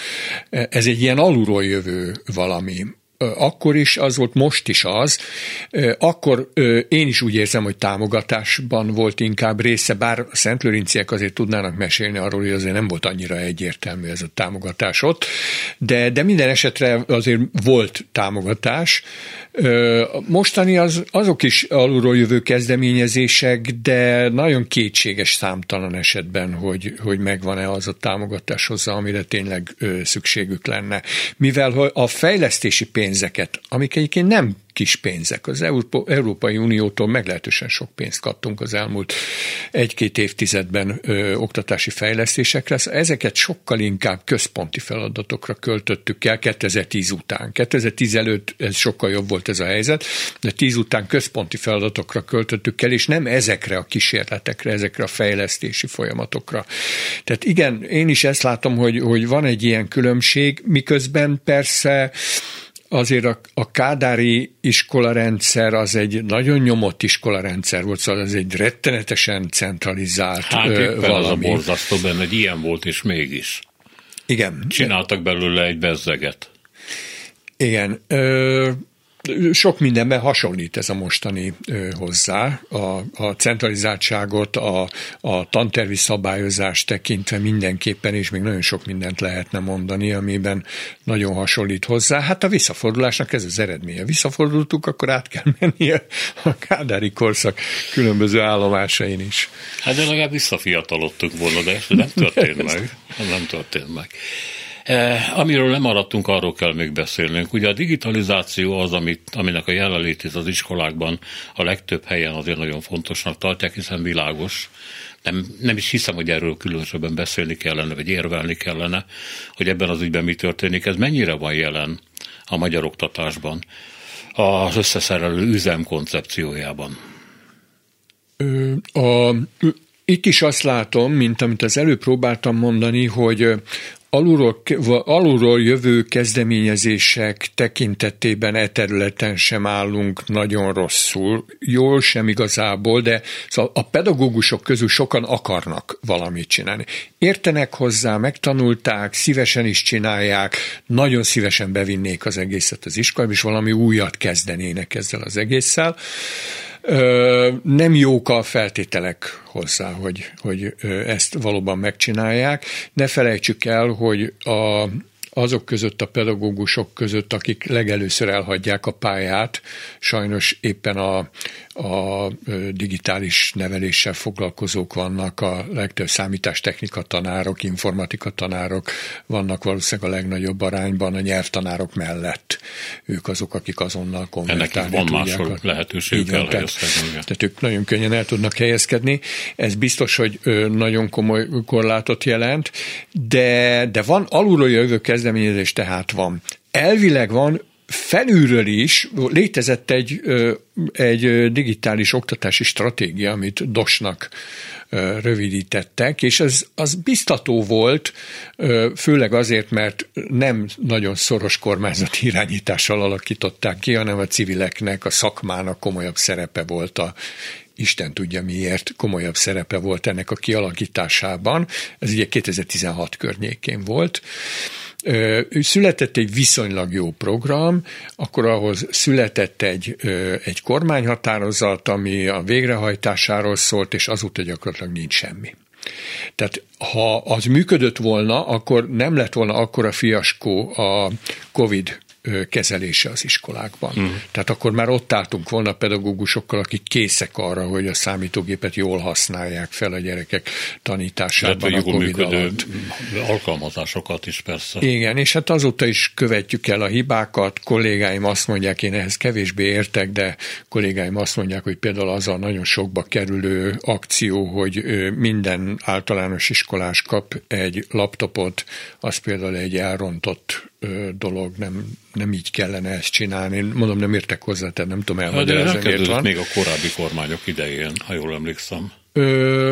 Ez egy ilyen alulról jövő valami. Akkor is az volt, most is az. Akkor én is úgy érzem, hogy támogatásban volt inkább része, bár a Szent Lőrinciek azért tudnának mesélni arról, hogy azért nem volt annyira egyértelmű ez a támogatás ott, de minden esetre azért volt támogatás. Mostani azok is alulról jövő kezdeményezések, de nagyon kétséges számtalan esetben, hogy megvan-e az a támogatás hozzá, amire tényleg szükségük lenne. Mivel a fejlesztési pénzeket, amik egyébként nem kis pénzek. Az Európai Uniótól meglehetősen sok pénzt kaptunk az elmúlt egy-két évtizedben oktatási fejlesztésekre. Ezeket sokkal inkább központi feladatokra költöttük el 2010 után. 2010 előtt ez sokkal jobb volt ez a helyzet, de 10 után központi feladatokra költöttük el, és nem ezekre a kísérletekre, ezekre a fejlesztési folyamatokra. Tehát igen, én is ezt látom, hogy van egy ilyen különbség, miközben persze azért a kádári iskolarendszer az egy nagyon nyomott iskolarendszer volt, szóval ez egy rettenetesen centralizált éppen valami. Az a borzasztó benne, hogy ilyen volt, és mégis. Igen. Csináltak belőle egy bezzeget. Igen. Sok mindenben hasonlít ez a mostani hozzá. A centralizáltságot, a tantervi szabályozást tekintve mindenképpen, és még nagyon sok mindent lehetne mondani, amiben nagyon hasonlít hozzá. Hát a visszafordulásnak ez az eredménye. Visszafordultuk, akkor át kell mennie a kádári korszak különböző állomásain is. Hát de legalább visszafiatalodtuk volna, de ez nem történt meg. Amiről nem maradtunk, arról kell még beszélnünk. Ugye a digitalizáció az, aminek a jelenlétét az iskolákban a legtöbb helyen azért nagyon fontosnak tartják, hiszen világos. Nem is hiszem, hogy erről különösebben beszélni kellene, vagy érvelni kellene, hogy ebben az ügyben mi történik. Ez mennyire van jelen a magyar oktatásban, az összeszerelő üzem koncepciójában? Itt is azt látom, mint amit az előbb próbáltam mondani, hogy alulról jövő kezdeményezések tekintetében e területen sem állunk nagyon rosszul, jól sem igazából, de szóval a pedagógusok közül sokan akarnak valamit csinálni. Értenek hozzá, megtanulták, szívesen is csinálják, nagyon szívesen bevinnék az egészet az iskolába, és valami újat kezdenének ezzel az egésszel. Nem jók a feltételek hozzá, hogy ezt valóban megcsinálják. Ne felejtsük el, hogy azok között, a pedagógusok között, akik legelőször elhagyják a pályát, sajnos éppen a digitális neveléssel foglalkozók vannak, a legtöbb számítástechnika tanárok, informatika tanárok vannak valószínűleg a legnagyobb arányban a nyelvtanárok mellett. Ők azok, akik azonnal konvertálni tudják. Ennek van máshol lehetőségük elhelyezkedni. Tehát ők nagyon könnyen el tudnak helyezkedni. Ez biztos, hogy nagyon komoly korlátot jelent, de van alulról jövő kezdeményezés, tehát van. Elvileg van, felülről is létezett egy digitális oktatási stratégia, amit DOS-nak rövidítettek, és az biztató volt, főleg azért, mert nem nagyon szoros kormányzati irányítással alakították ki, hanem a civileknek, a szakmának komolyabb szerepe volt Isten tudja miért, komolyabb szerepe volt ennek a kialakításában. Ez ugye 2016 környékén volt. Született egy viszonylag jó program, akkor ahhoz született egy kormányhatározat, ami a végrehajtásáról szólt, és azóta gyakorlatilag nincs semmi. Tehát ha az működött volna, akkor nem lett volna akkora fiaskó a COVID kezelése az iskolákban. Tehát akkor már ott álltunk volna pedagógusokkal, akik készek arra, hogy a számítógépet jól használják fel a gyerekek tanításában. Tehát a COVID alatt. Alkalmazásokat is persze. Igen, és hát azóta is követjük el a hibákat. Kollégáim azt mondják, én ehhez kevésbé értek, de kollégáim azt mondják, hogy például az a nagyon sokba kerülő akció, hogy minden általános iskolás kap egy laptopot, az például egy elrontott dolog, nem így kellene ezt csinálni. Én mondom, nem értek hozzá, tehát nem tudom elmagyarázni. De elkezdődött még a korábbi kormányok idején, ha jól emlékszem.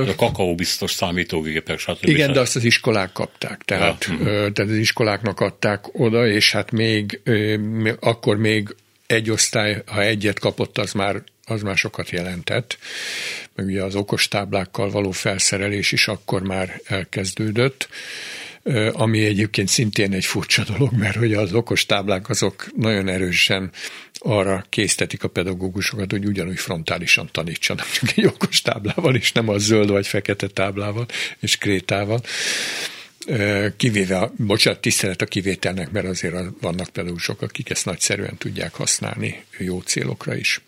A kakaó biztos számítógépek, stb. Igen, de azt az iskolák kapták. Tehát az iskoláknak adták oda, és hát még egy osztály, ha egyet kapott, az már sokat jelentett. Meg ugye az okostáblákkal való felszerelés is akkor már elkezdődött, ami egyébként szintén egy furcsa dolog, mert hogy az okostáblák azok nagyon erősen arra késztetik a pedagógusokat, hogy ugyanúgy frontálisan tanítsanak, csak egy okostáblával is, nem a zöld vagy fekete táblával és krétával. Kivéve, tisztelet a kivételnek, mert azért vannak pedagógusok, akik ezt nagyszerűen tudják használni jó célokra is.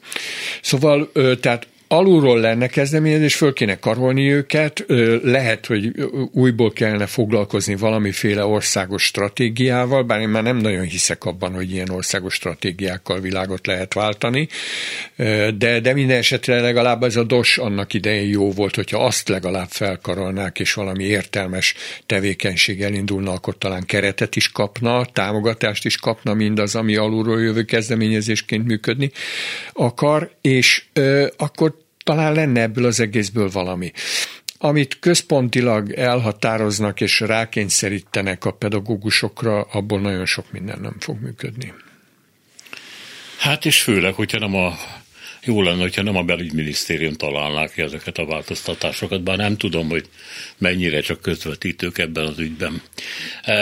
Szóval, tehát alulról lenne kezdeményezés, föl kéne karolni őket, lehet, hogy újból kellene foglalkozni valamiféle országos stratégiával, bár én már nem nagyon hiszek abban, hogy ilyen országos stratégiákkal világot lehet váltani, de minden esetre legalább ez a DOS annak idején jó volt, hogyha azt legalább felkarolnák, és valami értelmes tevékenység elindulna, akkor talán keretet is kapna, támogatást is kapna mindaz, ami alulról jövő kezdeményezésként működni akar, és akkor talán lenne ebből az egészből valami. Amit központilag elhatároznak és rákényszerítenek a pedagógusokra, abból nagyon sok minden nem fog működni. Hát és főleg, hogyha jó lenne, hogyha nem a belügyminisztérium találnák ki ezeket a változtatásokat, bár nem tudom, hogy mennyire csak közvetítők ebben az ügyben.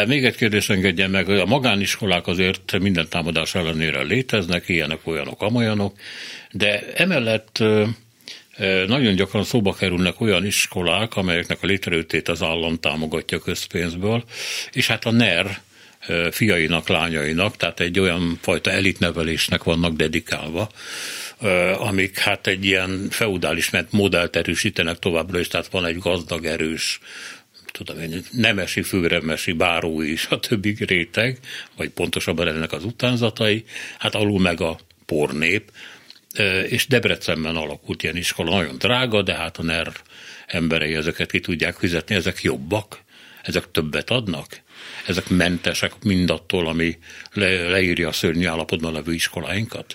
Még egy kérdés engedjen meg, a magániskolák azért minden támadás ellenére léteznek, ilyenek, olyanok, amolyanok, de emellett nagyon gyakran szóba kerülnek olyan iskolák, amelyeknek a létrejöttét az állam támogatja közpénzből, és hát a NER fiainak, lányainak, tehát egy olyan fajta elitnevelésnek vannak dedikálva, amik hát egy ilyen feudális modellt erősítenek továbbra is, tehát van egy gazdag, erős, nemesi, főremesi, bárói és a többi réteg, vagy pontosabban ennek az utánzatai, hát alul meg a pornép, és Debrecenben alakult ilyen iskola, nagyon drága, de hát a NER emberei ezeket ki tudják fizetni, ezek jobbak, ezek többet adnak, ezek mentesek mindattól, ami leírja a szörnyű állapotban levő iskoláinkat?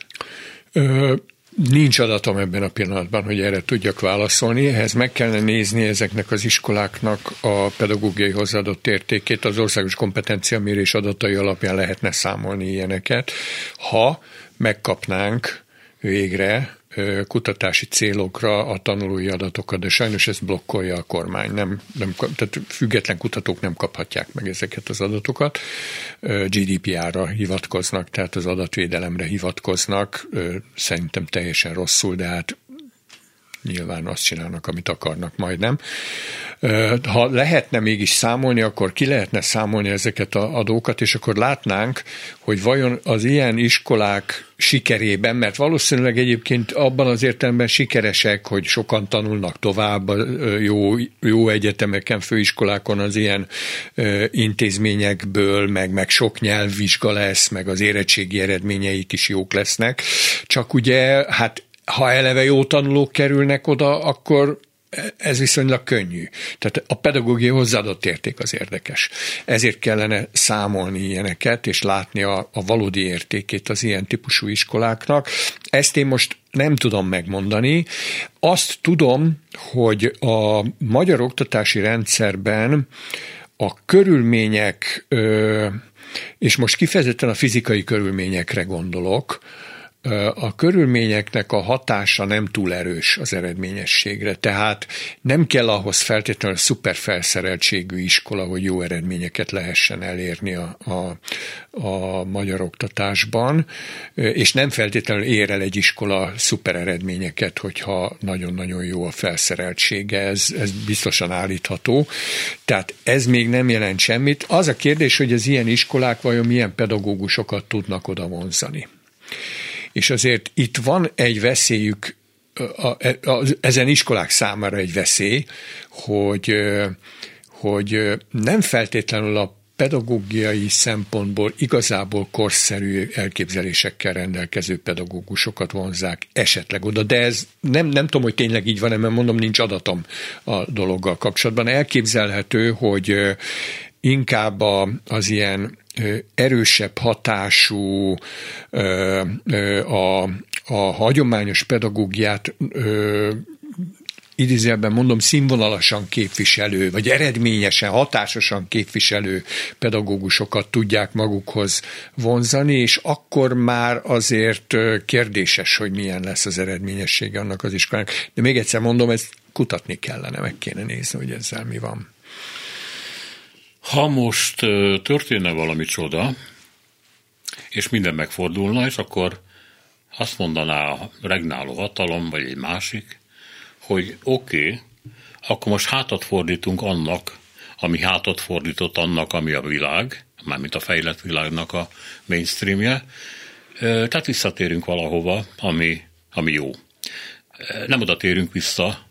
Nincs adatom ebben a pillanatban, hogy erre tudjak válaszolni. Ehhez meg kellene nézni ezeknek az iskoláknak a pedagógiai hozzáadott értékét, az országos kompetenciamérés adatai alapján lehetne számolni ilyeneket. Ha megkapnánk végre kutatási célokra a tanulói adatokat, de sajnos ezt blokkolja a kormány. Tehát független kutatók nem kaphatják meg ezeket az adatokat. GDPR-ra hivatkoznak, tehát az adatvédelemre hivatkoznak. Szerintem teljesen rosszul, de hát nyilván azt csinálnak, amit akarnak, majdnem. Ha lehetne mégis számolni, akkor ki lehetne számolni ezeket az adókat, és akkor látnánk, hogy vajon az ilyen iskolák sikerében, mert valószínűleg egyébként abban az értelemben sikeresek, hogy sokan tanulnak tovább jó egyetemeken, főiskolákon az ilyen intézményekből, meg sok nyelvvizsga lesz, meg az érettségi eredményeik is jók lesznek. Csak ugye, hát ha eleve jó tanulók kerülnek oda, akkor ez viszonylag könnyű. Tehát a pedagógiai hozzáadott érték az érdekes. Ezért kellene számolni ilyeneket, és látni a valódi értékét az ilyen típusú iskoláknak. Ezt én most nem tudom megmondani. Azt tudom, hogy a magyar oktatási rendszerben a körülmények, és most kifejezetten a fizikai körülményekre gondolok, a körülményeknek a hatása nem túl erős az eredményességre, tehát nem kell ahhoz feltétlenül szuperfelszereltségű iskola, hogy jó eredményeket lehessen elérni a magyar oktatásban, és nem feltétlenül ér el egy iskola szuper eredményeket, hogyha nagyon-nagyon jó a felszereltsége, ez biztosan állítható. Tehát ez még nem jelent semmit. Az a kérdés, hogy az ilyen iskolák vajon milyen pedagógusokat tudnak oda vonzani. És azért itt van egy veszélyük, ezen iskolák számára egy veszély, hogy nem feltétlenül a pedagógiai szempontból igazából korszerű elképzelésekkel rendelkező pedagógusokat vonzzák esetleg oda, de ez nem tudom, hogy tényleg így van-e, mert mondom, nincs adatom a dologgal kapcsolatban. Elképzelhető, hogy inkább az ilyen erősebb hatású a hagyományos pedagógiát idézőjelben mondom, színvonalasan képviselő, vagy eredményesen, hatásosan képviselő pedagógusokat tudják magukhoz vonzani, és akkor már azért kérdéses, hogy milyen lesz az eredményessége annak az iskolának. De még egyszer mondom, ezt kutatni kellene, meg kéne nézni, hogy ezzel mi van. Ha most történne valami csoda, és minden megfordulna, és akkor azt mondaná a regnáló hatalom, vagy egy másik, hogy oké, akkor most hátat fordítunk annak, ami hátat fordított annak, ami a világ, mármint a fejlett világnak a mainstreamje, tehát visszatérünk valahova, ami jó. Nem oda térünk vissza,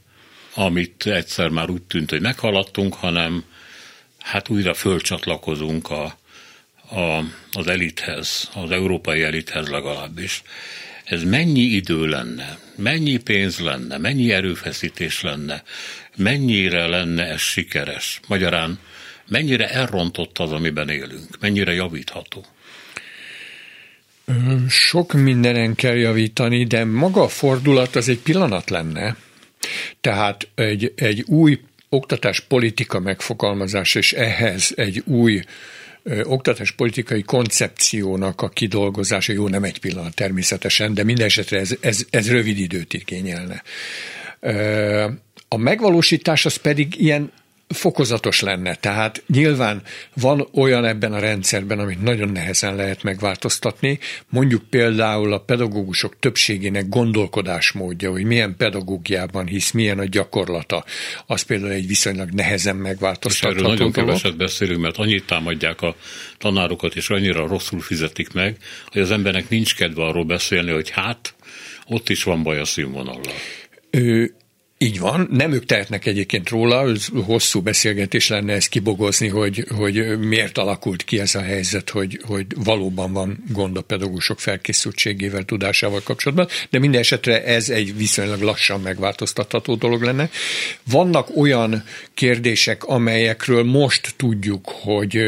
amit egyszer már úgy tűnt, hogy meghaladtunk, hanem hát újra fölcsatlakozunk az elithez, az európai elithez legalábbis. Ez mennyi idő lenne, mennyi pénz lenne, mennyi erőfeszítés lenne, mennyire lenne ez sikeres? Magyarán mennyire elrontott az, amiben élünk, mennyire javítható? Sok mindenen kell javítani, de maga a fordulat az egy pillanat lenne. Tehát egy új oktatáspolitika megfogalmazás, és ehhez egy új oktatáspolitikai koncepciónak a kidolgozása, jó, nem egy pillanat természetesen, de minden esetre ez rövid időt igényelne. A megvalósítás az pedig ilyen fokozatos lenne, tehát nyilván van olyan ebben a rendszerben, amit nagyon nehezen lehet megváltoztatni, mondjuk például a pedagógusok többségének gondolkodásmódja, hogy milyen pedagógiában hisz, milyen a gyakorlata, az például egy viszonylag nehezen megváltoztatható dolog. És erről nagyon keveset beszélünk, mert annyit támadják a tanárokat, és annyira rosszul fizetik meg, hogy az embernek nincs kedve arról beszélni, hogy hát, ott is van baj a színvonallal. Így van, nem ők tehetnek egyébként róla, hosszú beszélgetés lenne ezt kibogozni, hogy miért alakult ki ez a helyzet, hogy valóban van gond a pedagógusok felkészültségével, tudásával kapcsolatban, de minden esetre ez egy viszonylag lassan megváltoztatható dolog lenne. Vannak olyan kérdések, amelyekről most tudjuk, hogy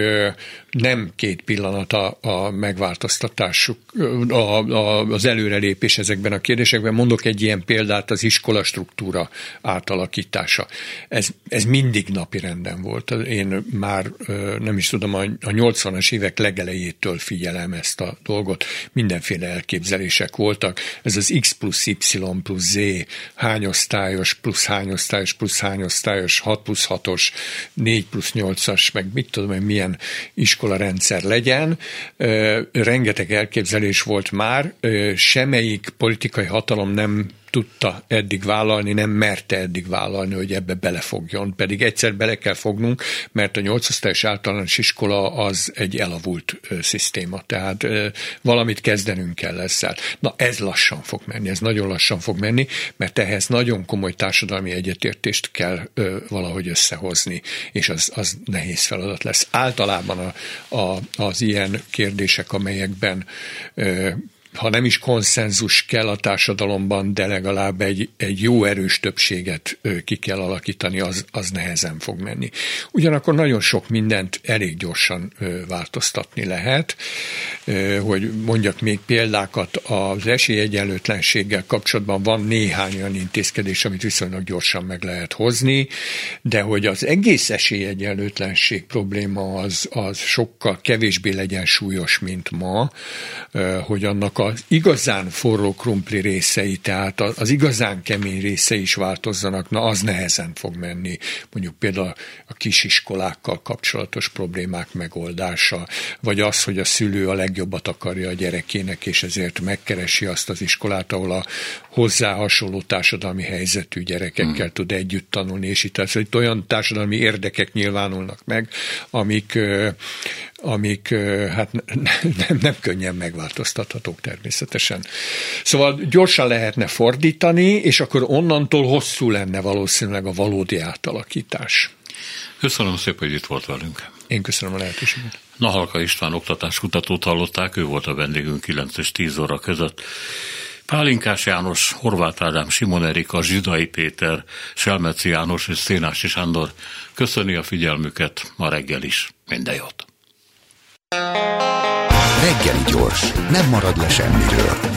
nem két pillanat a megváltoztatásuk, az előrelépés ezekben a kérdésekben. Mondok egy ilyen példát, az iskola struktúra átalakítása. Ez mindig napirenden volt. Én már nem is tudom, a 80-as évek legelejétől figyelem ezt a dolgot. Mindenféle elképzelések voltak. Ez az X plusz Y plusz Z, hányosztályos plusz hányosztályos plusz hányosztályos, 6 plusz 6-os, 4 plusz 8-as, meg mit tudom én, milyen iskolarendszer legyen. Rengeteg elképzelés volt már, semmelyik politikai hatalom nem tudta eddig vállalni, nem merte eddig vállalni, hogy ebbe belefogjon. Pedig egyszer bele kell fognunk, mert a 8-osztályos általános iskola az egy elavult szisztéma, tehát valamit kezdenünk kell ezzel. Na, ez lassan fog menni, ez nagyon lassan fog menni, mert ehhez nagyon komoly társadalmi egyetértést kell valahogy összehozni, és az nehéz feladat lesz. Általában az ilyen kérdések, amelyekben ha nem is konszenzus kell a társadalomban, de legalább egy jó erős többséget ki kell alakítani, az nehezen fog menni. Ugyanakkor nagyon sok mindent elég gyorsan változtatni lehet, hogy mondjak még példákat, az esélyegyenlőtlenséggel kapcsolatban van néhány olyan intézkedés, amit viszonylag gyorsan meg lehet hozni, de hogy az egész esélyegyenlőtlenség probléma az sokkal kevésbé legyen súlyos, mint ma, hogy annak az igazán forró krumpli részei, tehát az igazán kemény része is változzanak, na az nehezen fog menni. Mondjuk például a kisiskolákkal kapcsolatos problémák megoldása, vagy az, hogy a szülő a legjobbat akarja a gyerekének, és ezért megkeresi azt az iskolát, ahol a hozzá hasonló társadalmi helyzetű gyerekekkel tud együtt tanulni, és itt olyan társadalmi érdekek nyilvánulnak meg, amik hát nem könnyen megváltoztathatók természetesen. Szóval gyorsan lehetne fordítani, és akkor onnantól hosszú lenne valószínűleg a valódi átalakítás. Köszönöm szépen, hogy itt volt velünk. Én köszönöm a lehetőséget. Nahalka István oktatáskutatót hallották, ő volt a vendégünk 9 és 10 óra között. Pálinkás János, Horváth Ádám, Simon Erika, Zsidai Péter, Selmeczi János és Szénási Sándor köszöni a figyelmüket ma reggel is. Minden jót! Reggeli gyors, nem marad le semmiről.